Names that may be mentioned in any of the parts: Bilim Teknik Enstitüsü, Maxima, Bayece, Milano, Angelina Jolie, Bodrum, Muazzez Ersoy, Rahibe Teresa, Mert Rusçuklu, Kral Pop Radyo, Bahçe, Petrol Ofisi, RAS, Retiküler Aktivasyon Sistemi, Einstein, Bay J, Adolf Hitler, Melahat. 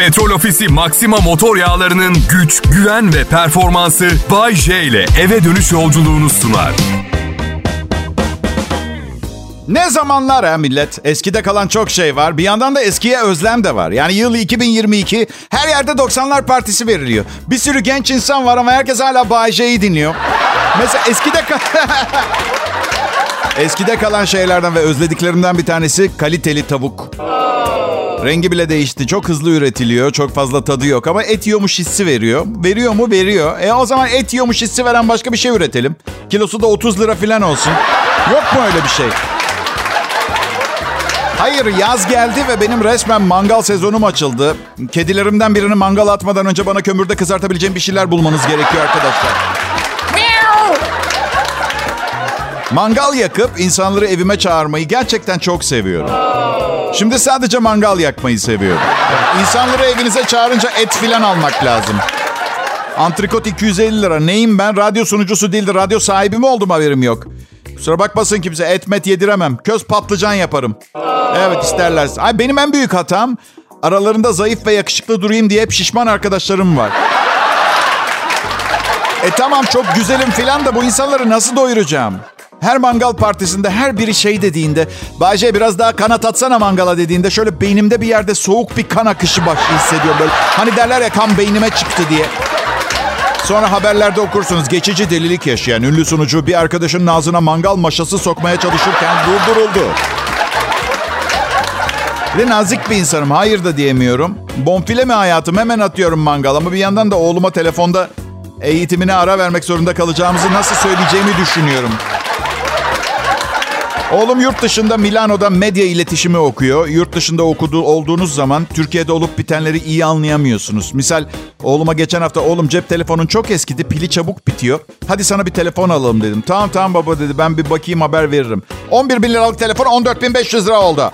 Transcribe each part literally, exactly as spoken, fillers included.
Petrol Ofisi Maxima motor yağlarının güç, güven ve performansı Bay J ile eve dönüş yolculuğunu sunar. Ne zamanlar ha millet? Eskide kalan çok şey var. Bir yandan da eskiye özlem de var. Yani yıl iki bin yirmi iki, her yerde doksanlar partisi veriliyor. Bir sürü genç insan var ama herkes hala Bay J'yi dinliyor. Mesela eskide kalan... Eskide kalan şeylerden ve özlediklerimden bir tanesi kaliteli tavuk. Rengi bile değişti. Çok hızlı üretiliyor. Çok fazla tadı yok ama et yiyormuş hissi veriyor. Veriyor mu? Veriyor. E o zaman et yiyormuş hissi veren başka bir şey üretelim. Kilosu da otuz lira falan olsun. Yok mu öyle bir şey? Hayır, yaz geldi ve benim resmen mangal sezonum açıldı. Kedilerimden birini mangal atmadan önce bana kömürde kızartabileceğim bir şeyler bulmanız gerekiyor arkadaşlar. Mangal yakıp insanları evime çağırmayı gerçekten çok seviyorum. Şimdi sadece mangal yakmayı seviyorum. İnsanları evinize çağırınca et filan almak lazım. Antrikot iki yüz elli lira. Neyim ben? Radyo sunucusu değildi. Radyo sahibi mi oldum, haberim yok. Kusura bakmasın kimse, et met yediremem. Köz patlıcan yaparım. Evet, isterlerse. Ay, benim en büyük hatam, aralarında zayıf ve yakışıklı durayım diye hep şişman arkadaşlarım var. E tamam, çok güzelim filan da bu insanları nasıl doyuracağım? Her mangal partisinde her biri şey dediğinde, Bahçe biraz daha kanat atsana mangala dediğinde, şöyle beynimde bir yerde soğuk bir kan akışı başı hissediyorum böyle. Hani derler ya, kan beynime çıktı diye. Sonra haberlerde okursunuz, geçici delilik yaşayan ünlü sunucu bir arkadaşının ağzına mangal maşası sokmaya çalışırken durduruldu. Ve nazik bir insanım, hayır da diyemiyorum. Bonfile mi hayatım, hemen atıyorum mangala, ama bir yandan da oğluma telefonda eğitimine ara vermek zorunda kalacağımızı nasıl söyleyeceğimi düşünüyorum. Oğlum yurt dışında, Milano'da medya iletişimi okuyor. Yurt dışında okuduğu olduğunuz zaman Türkiye'de olup bitenleri iyi anlayamıyorsunuz. Misal oğluma geçen hafta, oğlum cep telefonun çok eskidi, pili çabuk bitiyor. Hadi sana bir telefon alalım dedim. Tamam tamam baba dedi, ben bir bakayım haber veririm. on bir bin liralık telefon on dört bin beş yüz lira oldu.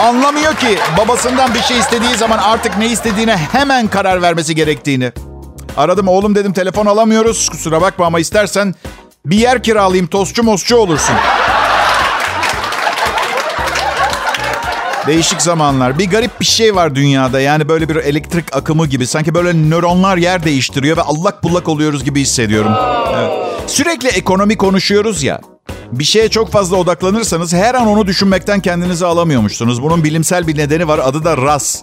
Anlamıyor ki babasından bir şey istediği zaman artık ne istediğine hemen karar vermesi gerektiğini. Aradım, oğlum dedim telefon alamıyoruz kusura bakma ama istersen bir yer kiralayayım, tostçu mostçu olursun. Değişik zamanlar. Bir garip bir şey var dünyada. Yani böyle bir elektrik akımı gibi. Sanki böyle nöronlar yer değiştiriyor ve allak bullak oluyoruz gibi hissediyorum. Evet. Sürekli ekonomi konuşuyoruz ya. Bir şeye çok fazla odaklanırsanız her an onu düşünmekten kendinizi alamıyormuşsunuz. Bunun bilimsel bir nedeni var. Adı da R A S.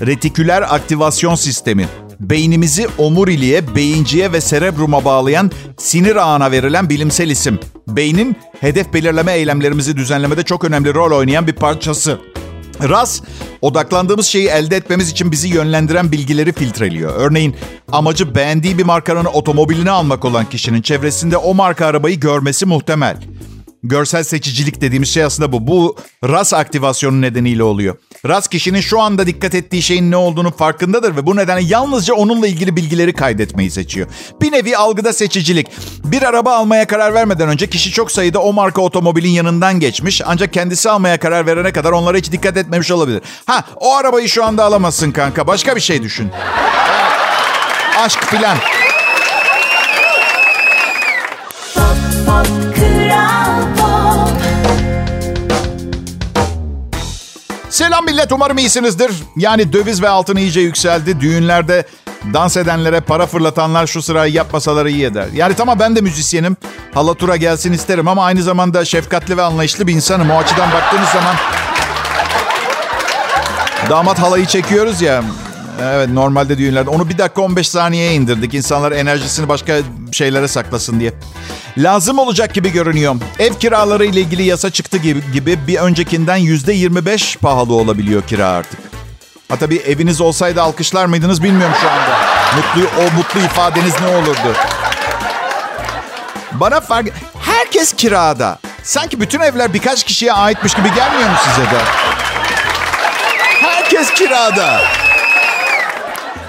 Retiküler Aktivasyon Sistemi. Beynimizi omuriliğe, beyinciye ve serebruma bağlayan sinir ağına verilen bilimsel isim. Beynin hedef belirleme eylemlerimizi düzenlemede çok önemli rol oynayan bir parçası. R A S, odaklandığımız şeyi elde etmemiz için bizi yönlendiren bilgileri filtreliyor. Örneğin amacı beğendiği bir markanın otomobilini almak olan kişinin çevresinde o marka arabayı görmesi muhtemel. Görsel seçicilik dediğimiz şey aslında bu. Bu R A S aktivasyonu nedeniyle oluyor. R A S kişinin şu anda dikkat ettiği şeyin ne olduğunun farkındadır ve bu nedenle yalnızca onunla ilgili bilgileri kaydetmeyi seçiyor. Bir nevi algıda seçicilik. Bir araba almaya karar vermeden önce kişi çok sayıda o marka otomobilin yanından geçmiş. Ancak kendisi almaya karar verene kadar onlara hiç dikkat etmemiş olabilir. Ha, o arabayı şu anda alamazsın kanka. Başka bir şey düşün. Aşk filan. Selam millet, umarım iyisinizdir. Yani döviz ve altın iyice yükseldi. Düğünlerde dans edenlere para fırlatanlar şu sırayı yapmasalar iyi eder. Yani tamam, ben de müzisyenim. Halatura gelsin isterim ama aynı zamanda şefkatli ve anlayışlı bir insanım. O açıdan baktığınız zaman damat halayı çekiyoruz ya. Evet, normalde düğünlerde. Onu bir dakika on beş saniyeye indirdik. İnsanlar enerjisini başka şeylere saklasın diye. Lazım olacak gibi görünüyor. Ev kiraları ile ilgili yasa çıktı gibi bir öncekinden yüzde yirmi beş pahalı olabiliyor kira artık. Ha tabii, eviniz olsaydı alkışlar mıydınız bilmiyorum şu anda. Mutlu, o mutlu ifadeniz ne olurdu? Bana fark... Herkes kirada. Sanki bütün evler birkaç kişiye aitmiş gibi gelmiyor mu size de? Herkes kirada.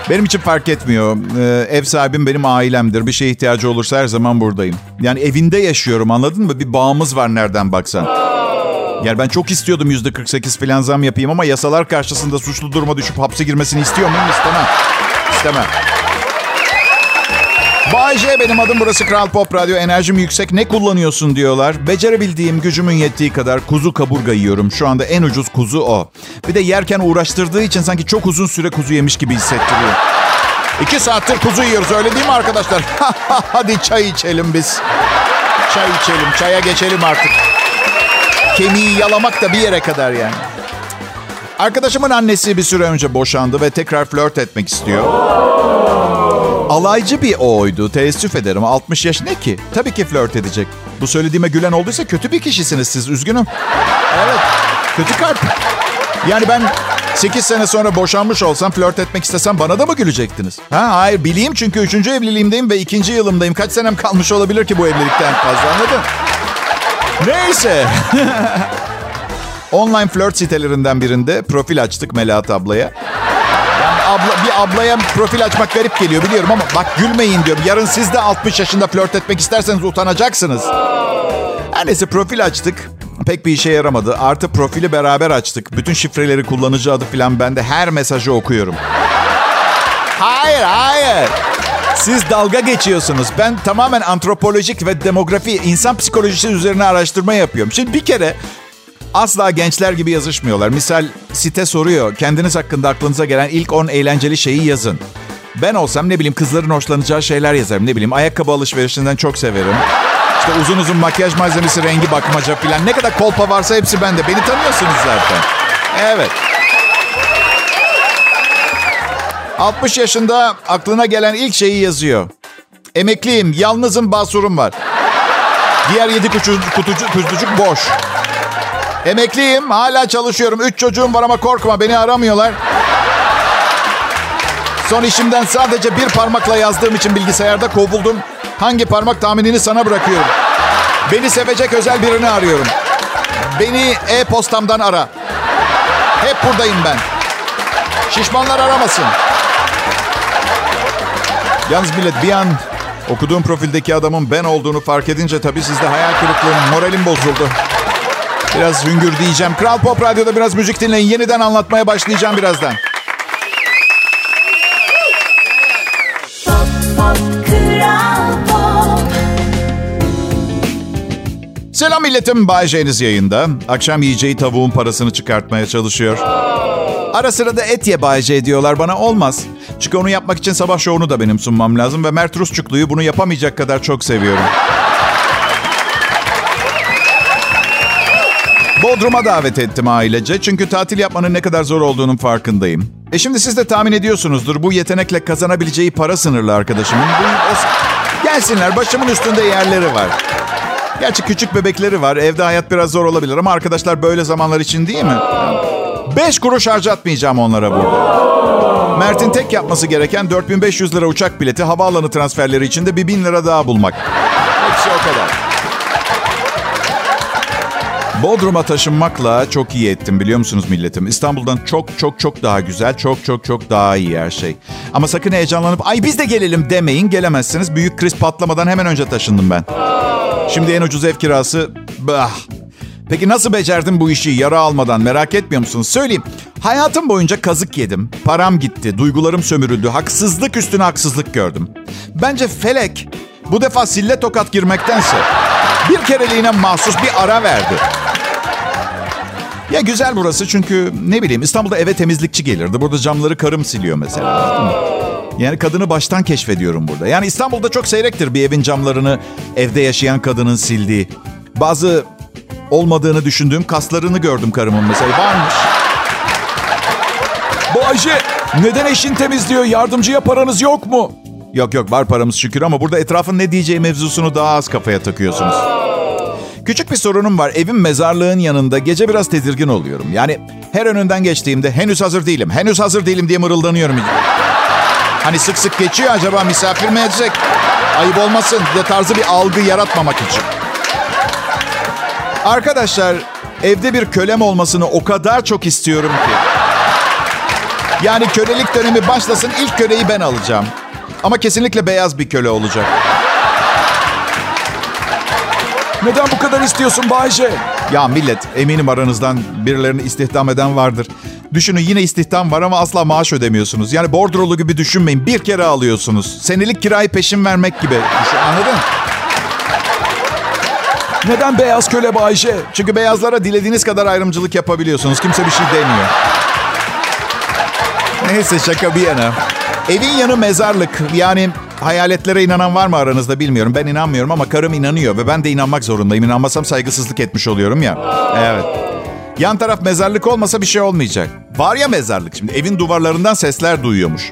Benim için fark etmiyor. Ee, ev sahibim benim ailemdir. Bir şeye ihtiyacı olursa her zaman buradayım. Yani evinde yaşıyorum, anladın mı? Bir bağımız var nereden baksan. Yani ben çok istiyordum yüzde kırk sekiz falan zam yapayım ama yasalar karşısında suçlu duruma düşüp hapse girmesini istiyor muyum? İstemem. İstemem. Bay Bayece, benim adım. Burası Kral Pop Radyo. Enerjim yüksek. Ne kullanıyorsun diyorlar. Becerebildiğim, gücümün yettiği kadar kuzu kaburga yiyorum. Şu anda en ucuz kuzu o. Bir de yerken uğraştırdığı için sanki çok uzun süre kuzu yemiş gibi hissettiriyor. İki saattir kuzu yiyoruz, öyle değil mi arkadaşlar? Hadi çay içelim biz. Çay içelim, çaya geçelim artık. Kemiği yalamak da bir yere kadar yani. Arkadaşımın annesi bir süre önce boşandı ve tekrar flört etmek istiyor. Alaycı bir oydu, teessüf ederim. altmış yaş ne ki? Tabii ki flört edecek. Bu söylediğime gülen olduysa kötü bir kişisiniz siz, üzgünüm. Evet, kötü kart. Yani ben sekiz sene sonra boşanmış olsam, flört etmek istesem bana da mı gülecektiniz? Ha, hayır, bileyim çünkü üçüncü evliliğimdeyim ve ikinci yılımdayım. Kaç senem kalmış olabilir ki bu evlilikten fazla, anladın? Neyse. Online flört sitelerinden birinde profil açtık Melahat ablaya. Yani abla, bir ablaya profil açmak garip geliyor biliyorum ama bak gülmeyin diyorum. Yarın siz de altmış yaşında flört etmek isterseniz utanacaksınız. Her neyse profil açtık. Pek bir işe yaramadı. Artı profili beraber açtık. Bütün şifreleri, kullanıcı adı falan, ben de her mesajı okuyorum. Hayır, hayır. Siz dalga geçiyorsunuz. Ben tamamen antropolojik ve demografi, insan psikolojisi üzerine araştırma yapıyorum. Şimdi bir kere asla gençler gibi yazışmıyorlar. Misal site soruyor, kendiniz hakkında aklınıza gelen ilk on eğlenceli şeyi yazın. Ben olsam ne bileyim kızların hoşlanacağı şeyler yazarım. Ne bileyim ayakkabı alışverişinden çok severim. İşte uzun uzun makyaj malzemesi, rengi bakmaca filan. Ne kadar kolpa varsa hepsi bende. Beni tanıyorsunuz zaten. Evet. altmış yaşında aklına gelen ilk şeyi yazıyor. Emekliyim, yalnızım, basurum var. Diğer yedi kutucuk boş. Emekliyim, hala çalışıyorum. Üç çocuğum var ama korkma, beni aramıyorlar. Son işimden sadece bir parmakla yazdığım için bilgisayarda kovuldum. Hangi parmak tahminini sana bırakıyorum. Beni sevecek özel birini arıyorum. Beni e-postamdan ara. Hep buradayım ben. Şişmanlar aramasın. Yalnız millet bir an okuduğum profildeki adamın ben olduğunu fark edince tabii sizde hayal kırıklığı, moralim bozuldu. Biraz hüngür diyeceğim. Kral Pop Radyo'da biraz müzik dinleyin. Yeniden anlatmaya başlayacağım birazdan. Pop, pop, Kral Pop. Selam milletim. Bayece'niz yayında. Akşam yiyeceği tavuğun parasını çıkartmaya çalışıyor. Ara sıra da et ye Bayece diyorlar bana, olmaz. Çünkü onu yapmak için sabah şovunu da benim sunmam lazım. Ve Mert Rusçuklu'yu bunu yapamayacak kadar çok seviyorum. Bodrum'a davet ettim ailece. Çünkü tatil yapmanın ne kadar zor olduğunun farkındayım. E şimdi siz de tahmin ediyorsunuzdur. Bu yetenekle kazanabileceği para sınırlı arkadaşımın. Bu, o, gelsinler, başımın üstünde yerleri var. Gerçi küçük bebekleri var. Evde hayat biraz zor olabilir ama arkadaşlar böyle zamanlar için değil mi? Beş kuruş harcatmayacağım onlara burada. Mert'in tek yapması gereken dört bin beş yüz lira uçak bileti, havaalanı transferleri için de bir bin lira daha bulmak. Hepsi o kadar. Bodrum'a taşınmakla çok iyi ettim biliyor musunuz milletim? İstanbul'dan çok çok çok daha güzel, çok çok çok daha iyi her şey. Ama sakın heyecanlanıp ay biz de gelelim demeyin, gelemezsiniz. Büyük kriz patlamadan hemen önce taşındım ben. Şimdi en ucuz ev kirası. Bah. Peki nasıl becerdim bu işi yara almadan, merak etmiyor musunuz? Söyleyeyim. Hayatım boyunca kazık yedim, param gitti, duygularım sömürüldü, haksızlık üstüne haksızlık gördüm. Bence felek bu defa sille tokat girmektense bir kereliğine mahsus bir ara verdi. Ya güzel burası çünkü ne bileyim İstanbul'da eve temizlikçi gelirdi. Burada camları karım siliyor mesela. Yani kadını baştan keşfediyorum burada. Yani İstanbul'da çok seyrektir bir evin camlarını evde yaşayan kadının sildiği. Bazı olmadığını düşündüğüm kaslarını gördüm karımın mesela. Varmış. Bu Ayşe neden eşin temizliyor? Yardımcıya paranız yok mu? Yok yok, var paramız şükür ama burada etrafın ne diyeceği mevzusunu daha az kafaya takıyorsunuz. Küçük bir sorunum var. Evim mezarlığın yanında. Gece biraz tedirgin oluyorum. Yani her önünden geçtiğimde henüz hazır değilim. Henüz hazır değilim diye mırıldanıyorum. Hani sık sık geçiyor, acaba misafir mi edecek? Ayıp olmasın diye tarzı bir algı yaratmamak için. Arkadaşlar evde bir kölem olmasını o kadar çok istiyorum ki. Yani kölelik dönemi başlasın, ilk köleyi ben alacağım. Ama kesinlikle beyaz bir köle olacak. Neden bu kadar istiyorsun Bayece? Ya millet, eminim aranızdan birilerini istihdam eden vardır. Düşünün, yine istihdam var ama asla maaş ödemiyorsunuz. Yani bordrolu gibi düşünmeyin. Bir kere alıyorsunuz. Senelik kirayı peşin vermek gibi. Anladın mı? Neden beyaz köle Bayece? Çünkü beyazlara dilediğiniz kadar ayrımcılık yapabiliyorsunuz. Kimse bir şey demiyor. Neyse, şaka bir yana. Evin yanı mezarlık. Yani hayaletlere inanan var mı aranızda bilmiyorum. Ben inanmıyorum ama karım inanıyor ve ben de inanmak zorundayım. İnanmasam saygısızlık etmiş oluyorum ya. Evet. Yan taraf mezarlık olmasa bir şey olmayacak. Var ya mezarlık şimdi. Evin duvarlarından sesler duyuyormuş.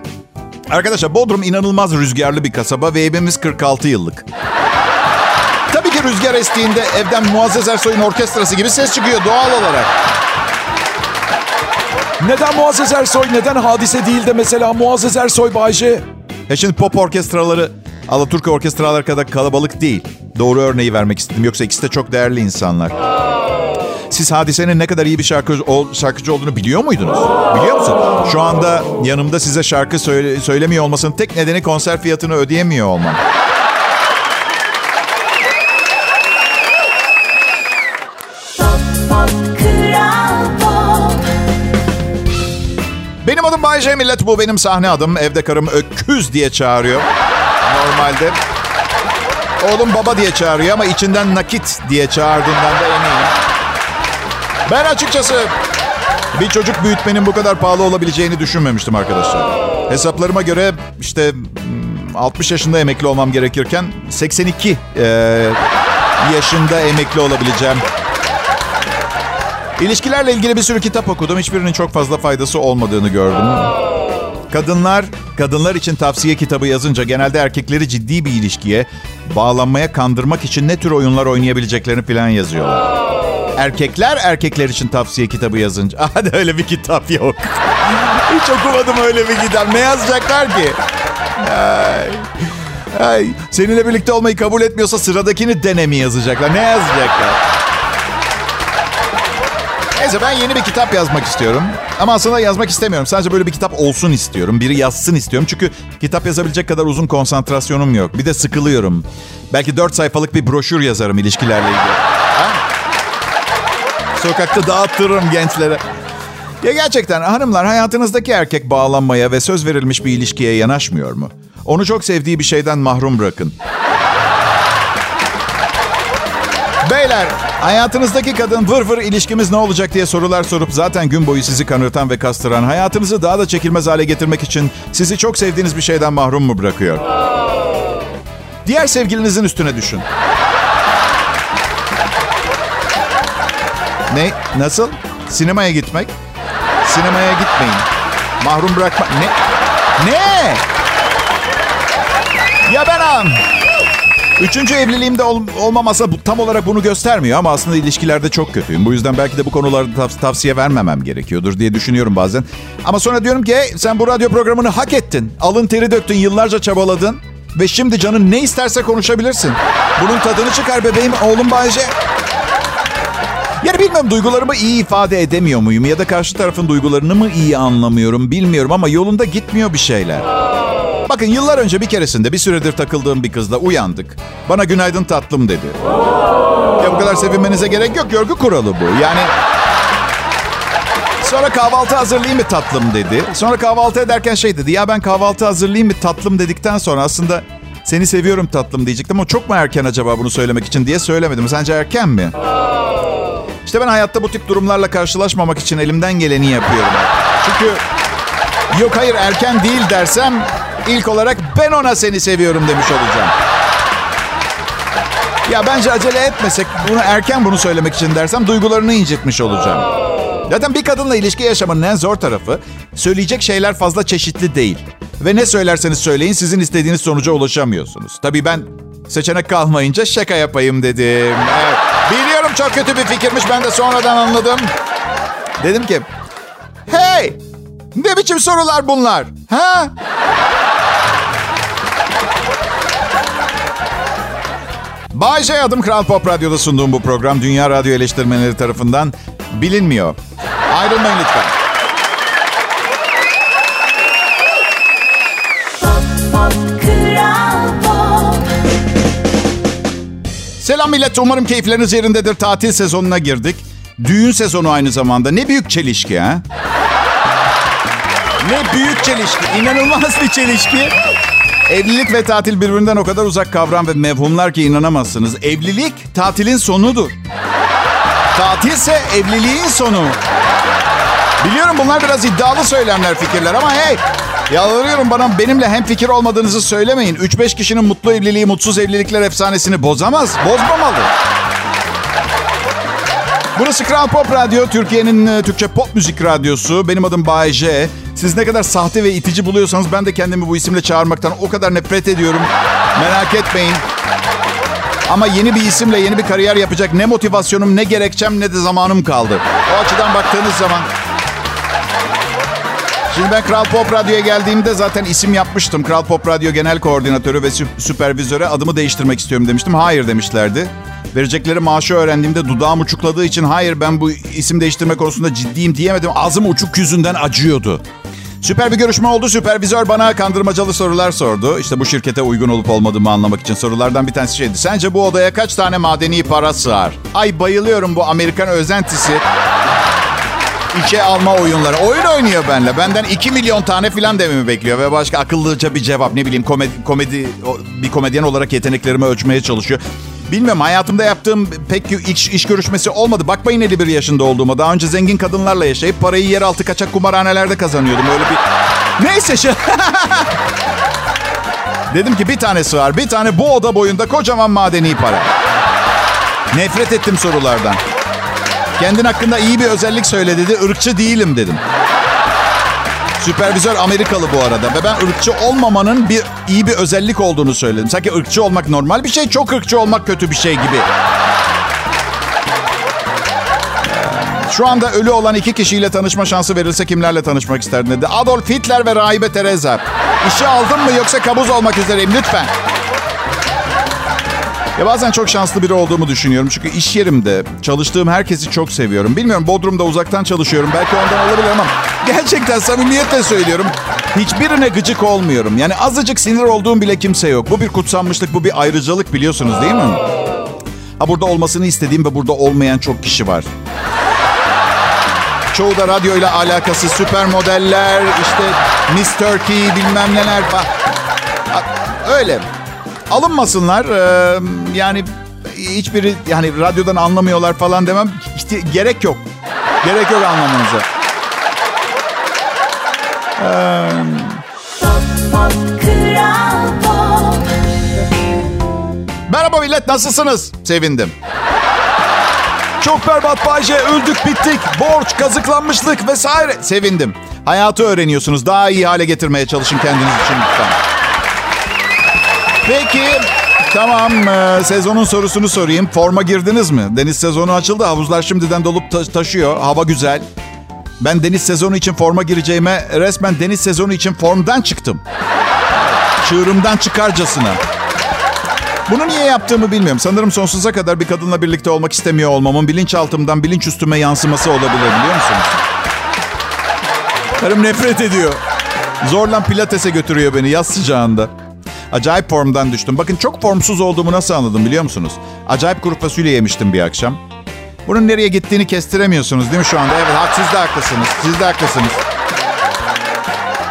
Arkadaşlar, Bodrum inanılmaz rüzgarlı bir kasaba ve evimiz kırk altı yıllık. Tabii ki rüzgar estiğinde evden Muazzez Ersoy'un orkestrası gibi ses çıkıyor doğal olarak. Neden Muazzez Ersoy? Neden Hadise değil de mesela Muazzez Ersoy Bayece? Ya şimdi pop orkestraları Alaturka orkestraları kadar kalabalık değil. Doğru örneği vermek istedim. Yoksa ikisi de çok değerli insanlar. Siz Hadise'nin ne kadar iyi bir şarkıcı, şarkıcı olduğunu biliyor muydunuz? Biliyor musun? Şu anda yanımda size şarkı söyle, söylemiyor olmasının tek nedeni konser fiyatını ödeyemiyor olmam. Benim adım Bayece, millet, bu benim sahne adım. Evde karım öküz diye çağırıyor. Normalde. Oğlum baba diye çağırıyor ama içinden nakit diye çağırdığından da eminim. Ben açıkçası bir çocuk büyütmenin bu kadar pahalı olabileceğini düşünmemiştim arkadaşlar. Hesaplarıma göre işte altmış yaşında emekli olmam gerekirken seksen iki e, yaşında emekli olabileceğim. İlişkilerle ilgili bir sürü kitap okudum. Hiçbirinin çok fazla faydası olmadığını gördüm. Kadınlar, kadınlar için tavsiye kitabı yazınca genelde erkekleri ciddi bir ilişkiye bağlanmaya kandırmak için ne tür oyunlar oynayabileceklerini falan yazıyorlar. Erkekler, erkekler için tavsiye kitabı yazınca... Hadi öyle bir kitap yok. Hiç okumadım öyle bir kitap. Ne yazacaklar ki? Ay, ay. Seninle birlikte olmayı kabul etmiyorsa sıradakini dene mi yazacaklar? Ne yazacaklar? Neyse, ben yeni bir kitap yazmak istiyorum. Ama aslında yazmak istemiyorum. Sadece böyle bir kitap olsun istiyorum. Biri yazsın istiyorum. Çünkü kitap yazabilecek kadar uzun konsantrasyonum yok. Bir de sıkılıyorum. Belki dört sayfalık bir broşür yazarım ilişkilerle ilgili. Ha? Sokakta dağıttırırım gençlere. Ya gerçekten hanımlar, hayatınızdaki erkek bağlanmaya ve söz verilmiş bir ilişkiye yanaşmıyor mu? Onu çok sevdiği bir şeyden mahrum bırakın. Beyler, hayatınızdaki kadın vır vır ilişkimiz ne olacak diye sorular sorup zaten gün boyu sizi kanırtan ve kastıran, hayatınızı daha da çekilmez hale getirmek için sizi çok sevdiğiniz bir şeyden mahrum mu bırakıyor? Diğer sevgilinizin üstüne düşün. Ne? Nasıl? Sinemaya gitmek? Sinemaya gitmeyin. Mahrum bırakma... Ne? Ne? Ya ben am... Üçüncü evliliğimde ol, olmamasa bu, tam olarak bunu göstermiyor ama aslında ilişkilerde çok kötüyüm. Bu yüzden belki de bu konularda tav- tavsiye vermemem gerekiyordur diye düşünüyorum bazen. Ama sonra diyorum ki sen bu radyo programını hak ettin. Alın teri döktün, yıllarca çabaladın ve şimdi canın ne isterse konuşabilirsin. Bunun tadını çıkar bebeğim, oğlum Bayece. Yani bilmiyorum, duygularımı iyi ifade edemiyor muyum ya da karşı tarafın duygularını mı iyi anlamıyorum bilmiyorum ama yolunda gitmiyor bir şeyler. Bakın, yıllar önce bir keresinde bir süredir takıldığım bir kızla uyandık. Bana günaydın tatlım dedi. Ya bu kadar sevinmenize gerek yok. Görgü kuralı bu. Yani sonra kahvaltı hazırlayayım mı tatlım dedi. Sonra kahvaltı ederken şey dedi. Ya ben kahvaltı hazırlayayım mı tatlım dedikten sonra aslında seni seviyorum tatlım diyecektim ama çok mu erken acaba bunu söylemek için diye söylemedim. Sence erken mi? İşte ben hayatta bu tip durumlarla karşılaşmamak için elimden geleni yapıyorum. Çünkü yok hayır erken değil dersem İlk olarak ben ona seni seviyorum demiş olacağım. Ya bence acele etmesek, bunu erken bunu söylemek için dersem duygularını incitmiş olacağım. Zaten bir kadınla ilişki yaşamanın en zor tarafı söyleyecek şeyler fazla çeşitli değil. Ve ne söylerseniz söyleyin sizin istediğiniz sonuca ulaşamıyorsunuz. Tabii ben seçenek kalmayınca şaka yapayım dedim. Evet. Biliyorum çok kötü bir fikirmiş, ben de sonradan anladım. Dedim ki, hey ne biçim sorular bunlar? Ha? Bayece, adım Kral Pop Radyo'da sunduğum bu program Dünya Radyo eleştirmenleri tarafından bilinmiyor. Ayrılmayın lütfen. Pop, pop, Kral Pop. Selam millet, umarım keyifleriniz yerindedir. Tatil sezonuna girdik. Düğün sezonu aynı zamanda. Ne büyük çelişki ha? Ne büyük çelişki. İnanılmaz bir çelişki. Evlilik ve tatil birbirinden o kadar uzak kavram ve mevhumlar ki inanamazsınız. Evlilik tatilin sonudur. Tatilse evliliğin sonu. Biliyorum bunlar biraz iddialı söylemler, fikirler ama hey, yalvarıyorum bana benimle hemfikir olmadığınızı söylemeyin. üç beş kişinin mutlu evliliği, mutsuz evlilikler efsanesini bozamaz, bozmamalı. Burası Kral Pop Radyo, Türkiye'nin Türkçe pop müzik radyosu. Benim adım Bayece. Siz ne kadar sahte ve itici buluyorsanız ben de kendimi bu isimle çağırmaktan o kadar nefret ediyorum. Merak etmeyin. Ama yeni bir isimle yeni bir kariyer yapacak ne motivasyonum, ne gerekçem, ne de zamanım kaldı. O açıdan baktığınız zaman... Şimdi ben Kral Pop Radyo'ya geldiğimde zaten isim yapmıştım. Kral Pop Radyo Genel Koordinatörü ve Süpervizöre adımı değiştirmek istiyorum demiştim. Hayır demişlerdi. Verecekleri maaşı öğrendiğimde dudağım uçukladığı için hayır ben bu isim değiştirme konusunda ciddiyim diyemedim. Ağzım uçuk yüzünden acıyordu. Süper bir görüşme oldu. Süpervizör bana kandırmacalı sorular sordu. İşte bu şirkete uygun olup olmadığımı anlamak için sorulardan bir tanesi şeydi. Sence bu odaya kaç tane madeni para sığar? Ay bayılıyorum bu Amerikan özentisi. İçe alma oyunları. Oyun oynuyor benimle. Benden iki milyon tane filan dememi bekliyor. Ve başka akıllıca bir cevap. Ne bileyim komedi, komedi bir komedyen olarak yeteneklerimi ölçmeye çalışıyor. Bilmem hayatımda yaptığım pek iş, iş görüşmesi olmadı. Bakmayın elli bir yaşında olduğuma. Daha önce zengin kadınlarla yaşayıp parayı yeraltı kaçak kumarhanelerde kazanıyordum. Öyle bir... Neyse şu... Dedim ki bir tane sığar. Bir tane bu oda boyunda kocaman madeni para. Nefret ettim sorulardan. Kendin hakkında iyi bir özellik söyle dedi. Irkçı değilim dedim. Süpervizör Amerikalı bu arada. Ve ben ırkçı olmamanın bir iyi bir özellik olduğunu söyledim. Sanki ırkçı olmak normal bir şey, çok ırkçı olmak kötü bir şey gibi. Şu anda ölü olan iki kişiyle tanışma şansı verilse kimlerle tanışmak isterdin dedi. Adolf Hitler ve Rahibe Teresa. İşe aldın mı yoksa kabuz olmak üzereyim lütfen. Ya bazen çok şanslı biri olduğumu düşünüyorum. Çünkü iş yerimde çalıştığım herkesi çok seviyorum. Bilmiyorum Bodrum'da uzaktan çalışıyorum. Belki ondan olabilir ama gerçekten samimiyetle söylüyorum. Hiçbirine gıcık olmuyorum. Yani azıcık sinir olduğum bile kimse yok. Bu bir kutsanmışlık, bu bir ayrıcalık biliyorsunuz değil mi? Ha burada olmasını istediğim ve burada olmayan çok kişi var. Çoğu da radyoyla alakası süper modeller, işte Miss Turkey bilmem neler falan. Öyle. Alınmasınlar ee, yani hiçbiri yani radyodan anlamıyorlar falan demem. İşte gerek yok. Gerek yok anlamanıza. Ee... Pop, pop, Kral Pop. Merhaba millet nasılsınız? Sevindim. Çok berbat Bayece, öldük bittik, borç, kazıklanmışlık vesaire. Sevindim. Hayatı öğreniyorsunuz. Daha iyi hale getirmeye çalışın kendiniz için lütfen. Peki, tamam. Ee, sezonun sorusunu sorayım. Forma girdiniz mi? Deniz sezonu açıldı. Havuzlar şimdiden dolup ta- taşıyor. Hava güzel. Ben deniz sezonu için forma gireceğime resmen deniz sezonu için formdan çıktım. Çığırımdan çıkarcasına. Bunu niye yaptığımı bilmiyorum. Sanırım sonsuza kadar bir kadınla birlikte olmak istemiyor olmamın bilinçaltımdan bilinç üstüme yansıması olabilir biliyor musunuz? Karım nefret ediyor. Zorla pilatese götürüyor beni yaz sıcağında. Acayip formdan düştüm. Bakın çok formsuz olduğumu nasıl anladım biliyor musunuz? Acayip kuru fasulye yemiştim bir akşam. Bunun nereye gittiğini kestiremiyorsunuz değil mi şu anda? Evet, siz de haklısınız. Siz de haklısınız.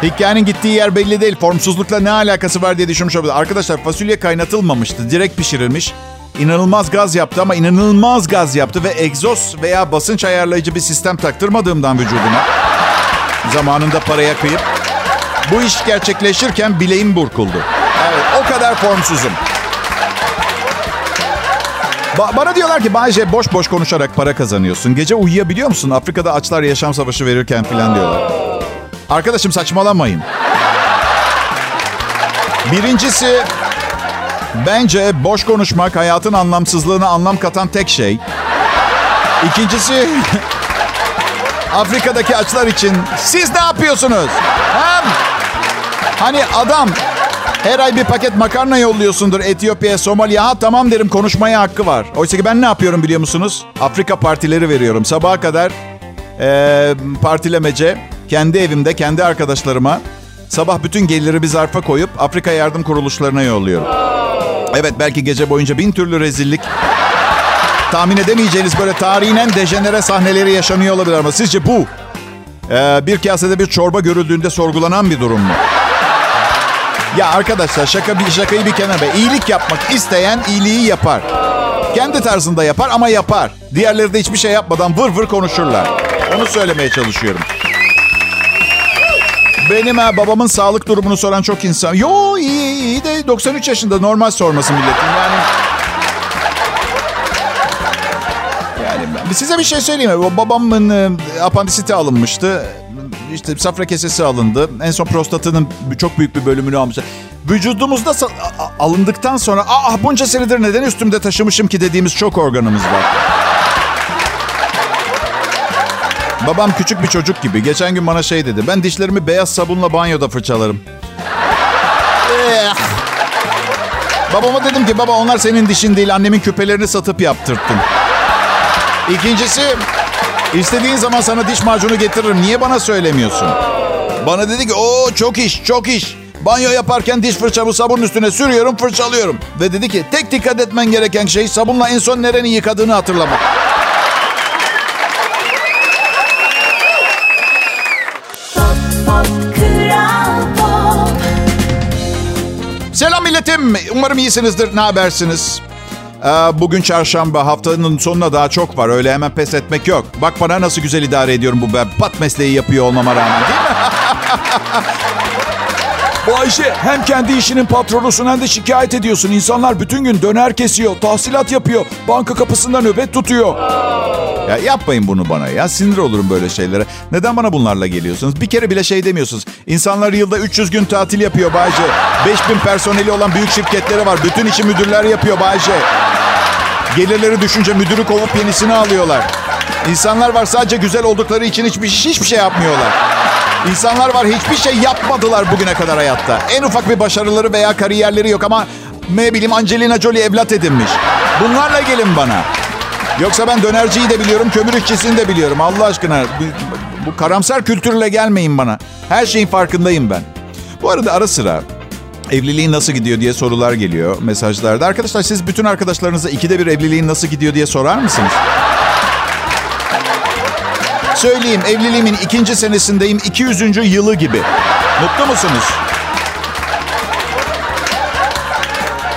Hikayenin gittiği yer belli değil. Formsuzlukla ne alakası var diye düşünmüş olabilir. Arkadaşlar fasulye kaynatılmamıştı. Direkt pişirilmiş. İnanılmaz gaz yaptı ama inanılmaz gaz yaptı. Ve egzoz veya basınç ayarlayıcı bir sistem taktırmadığımdan vücuduma. Zamanında paraya kıyıp. Bu iş gerçekleşirken bileğim burkuldu. Evet, o kadar formsuzum. Ba- bana diyorlar ki Bayece boş boş konuşarak para kazanıyorsun. Gece uyuyabiliyor musun? Afrika'da açlar yaşam savaşı verirken filan diyorlar. Arkadaşım saçmalamayın. Birincisi bence boş konuşmak hayatın anlamsızlığına anlam katan tek şey. İkincisi Afrika'daki açlar için siz ne yapıyorsunuz? Hem hani adam her ay bir paket makarna yolluyorsundur Etiyopya'ya, Somali'ye. Ha tamam derim konuşmaya hakkı var. Oysa ki ben ne yapıyorum biliyor musunuz? Afrika partileri veriyorum. Sabaha kadar ee, partilemece kendi evimde, kendi arkadaşlarıma sabah bütün geliri bir zarfa koyup Afrika yardım kuruluşlarına yolluyorum. Evet belki gece boyunca bin türlü rezillik. Tahmin edemeyeceğiniz böyle tarihinen dejenere sahneleri yaşanıyor olabilir ama sizce bu Ee, bir kasede bir çorba görüldüğünde sorgulanan bir durum mu? Ya arkadaşlar şaka bir şakayı bir kenara. İyilik yapmak isteyen iyiliği yapar. Kendi tarzında yapar ama yapar. Diğerleri de hiçbir şey yapmadan vır vır konuşurlar. Onu söylemeye çalışıyorum. Benim ha, babamın sağlık durumunu soran çok insan. Yo iyi iyi de doksan üç yaşında, normal sorması milletin. Yani... yani size bir şey söyleyeyim mi? Babamın apandisiti alınmıştı. İşte safra kesesi alındı. En son prostatının çok büyük bir bölümünü almıştı. Vücudumuzda alındıktan sonra ah bunca senedir neden üstümde taşımışım ki dediğimiz çok organımız var. Babam küçük bir çocuk gibi. Geçen gün bana şey dedi. Ben dişlerimi beyaz sabunla banyoda fırçalarım. Babama dedim ki baba onlar senin dişin değil. Annemin küpelerini satıp yaptırttım. İkincisi istediğin zaman sana diş macunu getiririm. Niye bana söylemiyorsun? Bana dedi ki ooo çok iş çok iş. Banyo yaparken diş fırçamı sabunun üstüne sürüyorum, fırçalıyorum. Ve dedi ki tek dikkat etmen gereken şey sabunla en son nereni yıkadığını hatırlamak. Selam milletim. Umarım iyisinizdir. Ne habersiniz? Ee, bugün çarşamba. Haftanın sonuna daha çok var. Öyle hemen pes etmek yok. Bak bana nasıl güzel idare ediyorum bu berbat mesleği yapıyor olmama rağmen, değil mi? Bayece, hem kendi işinin patronusun hem de şikayet ediyorsun. İnsanlar bütün gün döner kesiyor, tahsilat yapıyor, banka kapısında nöbet tutuyor. Ya yapmayın bunu bana ya. Sinir olurum böyle şeylere. Neden bana bunlarla geliyorsunuz? Bir kere bile şey demiyorsunuz. İnsanlar yılda üç yüz gün tatil yapıyor Bayece. beş bin personeli olan büyük şirketleri var. Bütün işi müdürler yapıyor Bayece. Gelirleri düşünce müdürü kovup yenisini alıyorlar. İnsanlar var sadece güzel oldukları için hiçbir, hiçbir şey yapmıyorlar. İnsanlar var hiçbir şey yapmadılar bugüne kadar hayatta. En ufak bir başarıları veya kariyerleri yok ama ne bileyim Angelina Jolie evlat edinmiş. Bunlarla gelin bana. Yoksa ben dönerciyi de biliyorum, kömür işçisini de biliyorum. Allah aşkına bu karamsar kültürle gelmeyin bana. Her şeyin farkındayım ben. Bu arada ara sıra evliliğin nasıl gidiyor diye sorular geliyor mesajlarda. Arkadaşlar siz bütün arkadaşlarınıza ikide bir evliliğin nasıl gidiyor diye sorar mısınız? Söyleyeyim evliliğimin ikinci senesindeyim, iki yüzüncü yılı gibi. Mutlu musunuz?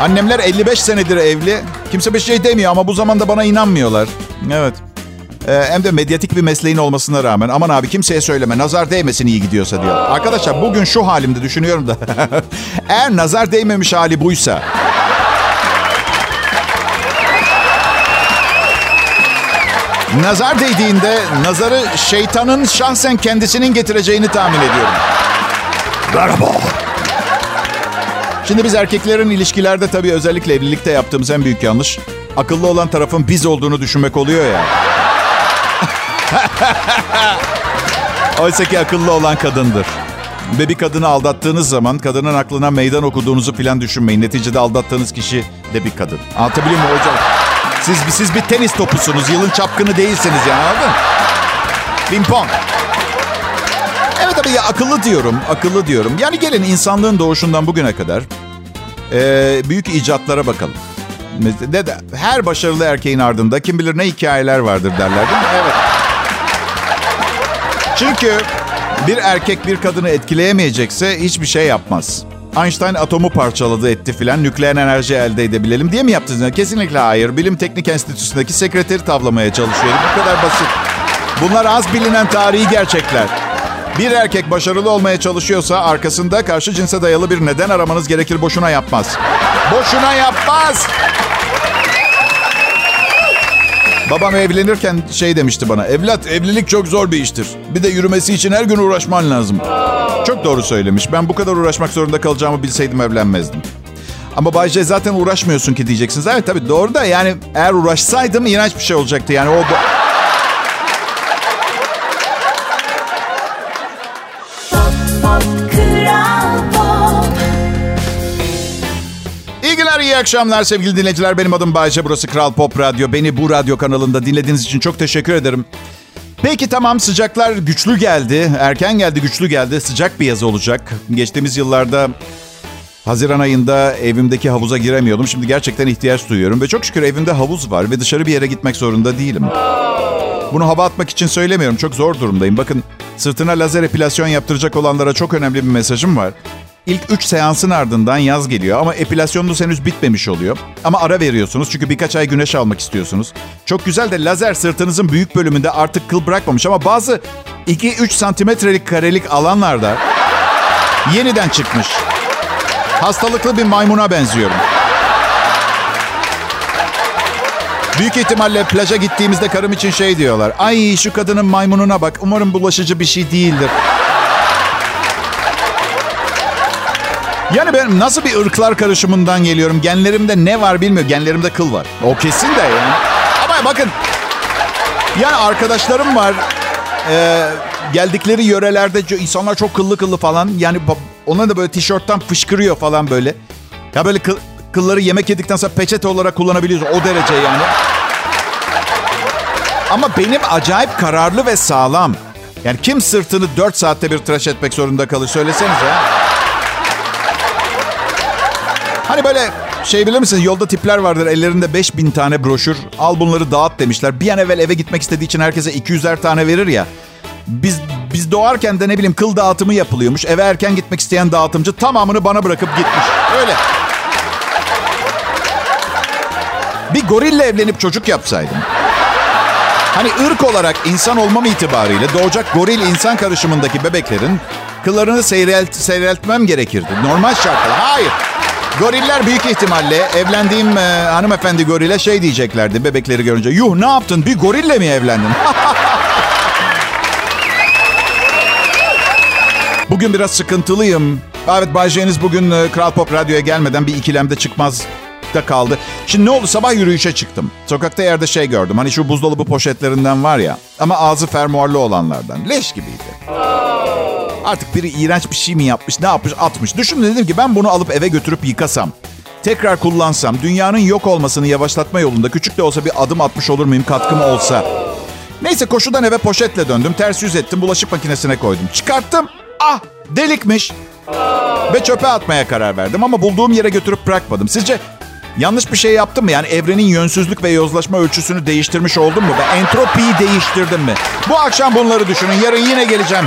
Annemler elli beş senedir evli. Kimse bir şey demiyor ama bu zamanda bana inanmıyorlar. Evet. Ee, hem de medyatik bir mesleğin olmasına rağmen. Aman abi kimseye söyleme. Nazar değmesin iyi gidiyorsa diyor. Arkadaşlar bugün şu halimde düşünüyorum da. Eğer nazar değmemiş hali buysa. Nazar değdiğinde nazarı şeytanın şahsen kendisinin getireceğini tahmin ediyorum. Merhaba. Şimdi biz erkeklerin ilişkilerde tabii özellikle evlilikte yaptığımız en büyük yanlış akıllı olan tarafın biz olduğunu düşünmek oluyor ya. Oysa ki akıllı olan kadındır. Ve bir kadını aldattığınız zaman kadının aklına meydan okuduğunuzu falan düşünmeyin. Neticede aldattığınız kişi de bir kadın. Anlatabiliyor muyum hocam? Siz, siz bir tenis topusunuz. Yılın çapkını değilsiniz yani anladın mı? Pimpon. Evet tabii ya akıllı diyorum, akıllı diyorum. Yani gelin insanlığın doğuşundan bugüne kadar e, büyük icatlara bakalım. Her başarılı erkeğin ardında kim bilir ne hikayeler vardır derler değil mi? Evet. Çünkü bir erkek bir kadını etkileyemeyecekse hiçbir şey yapmaz. Einstein atomu parçaladı etti filan nükleer enerji elde edebilelim diye mi yaptınız? Kesinlikle hayır. Bilim Teknik Enstitüsü'ndeki sekreteri tavlamaya çalışıyorum. Bu kadar basit. Bunlar az bilinen tarihi gerçekler. Bir erkek başarılı olmaya çalışıyorsa arkasında karşı cinse dayalı bir neden aramanız gerekir. Boşuna yapmaz. Boşuna yapmaz. Babam evlenirken şey demişti bana. Evlat evlilik çok zor bir iştir. Bir de yürümesi için her gün uğraşman lazım. Çok doğru söylemiş. Ben bu kadar uğraşmak zorunda kalacağımı bilseydim evlenmezdim. Ama Bayece zaten uğraşmıyorsun ki diyeceksiniz. Evet tabii doğru da yani eğer uğraşsaydım iğrenç bir şey olacaktı. Yani o... İyi akşamlar sevgili dinleyiciler. Benim adım Bayece. Burası Kral Pop Radyo. Beni bu radyo kanalında dinlediğiniz için çok teşekkür ederim. Peki tamam sıcaklar güçlü geldi. Erken geldi güçlü geldi. Sıcak bir yaz olacak. Geçtiğimiz yıllarda Haziran ayında evimdeki havuza giremiyordum. Şimdi gerçekten ihtiyaç duyuyorum. Ve çok şükür evimde havuz var ve dışarı bir yere gitmek zorunda değilim. Bunu hava atmak için söylemiyorum. Çok zor durumdayım. Bakın, sırtına lazer epilasyon yaptıracak olanlara çok önemli bir mesajım var. İlk üç seansın ardından yaz geliyor ama epilasyonunuz henüz bitmemiş oluyor. Ama ara veriyorsunuz çünkü birkaç ay güneş almak istiyorsunuz. Çok güzel de lazer sırtınızın büyük bölümünde artık kıl bırakmamış ama bazı iki üç santimetrelik karelik alanlarda yeniden çıkmış. Hastalıklı bir maymuna benziyorum. Büyük ihtimalle plaja gittiğimizde karım için şey diyorlar. Ay şu kadının maymununa bak, umarım bulaşıcı bir şey değildir. Yani ben nasıl bir ırklar karışımından geliyorum? Genlerimde ne var bilmiyorum. Genlerimde kıl var. O kesin de yani. Ama bakın. Yani arkadaşlarım var. Ee, geldikleri yörelerde insanlar çok kıllı kıllı falan. Yani ona da böyle tişörtten fışkırıyor falan böyle. Ya böyle kıl, kılları yemek yedikten sonra peçete olarak kullanabiliyoruz. O derece yani. Ama benim acayip kararlı ve sağlam. Yani kim sırtını dört saatte bir tıraş etmek zorunda kalır? Söylesenize ha. Hani böyle şey bilir misiniz? Yolda tipler vardır, ellerinde beş bin tane broşür. Al bunları dağıt demişler. Bir an evvel eve gitmek istediği için herkese iki yüzer tane verir ya. Biz biz doğarken de ne bileyim kıl dağıtımı yapılıyormuş. Eve erken gitmek isteyen dağıtımcı tamamını bana bırakıp gitmiş. Öyle. Bir gorille evlenip çocuk yapsaydım. Hani ırk olarak insan olmam itibariyle doğacak goril insan karışımındaki bebeklerin kıllarını seyrelt, seyreltmem gerekirdi. Normal şartlar. Hayır. Goriller büyük ihtimalle evlendiğim e, hanımefendi gorile şey diyeceklerdi bebekleri görünce. Yuh, ne yaptın? Bir gorille mi evlendin? Bugün biraz sıkıntılıyım. Evet, Bay J'niz bugün e, Kral Pop Radyo'ya gelmeden bir ikilemde çıkmaz da kaldı. Şimdi ne oldu? Sabah yürüyüşe çıktım. Sokakta yerde şey gördüm. Hani şu buzdolabı poşetlerinden var ya. Ama ağzı fermuarlı olanlardan. Leş gibiydi. Artık biri iğrenç bir şey mi yapmış, ne yapmış, atmış. Düşündüm, dedim ki ben bunu alıp eve götürüp yıkasam, tekrar kullansam, dünyanın yok olmasını yavaşlatma yolunda küçük de olsa bir adım atmış olur muyum, katkım olsa. Neyse, koşudan eve poşetle döndüm, ters yüz ettim, bulaşık makinesine koydum. Çıkarttım, ah delikmiş ve çöpe atmaya karar verdim ama bulduğum yere götürüp bırakmadım. Sizce yanlış bir şey yaptım mı? Yani evrenin yönsüzlük ve yozlaşma ölçüsünü değiştirmiş oldum mu? Ben entropiyi değiştirdim mi? Bu akşam bunları düşünün, yarın yine geleceğim.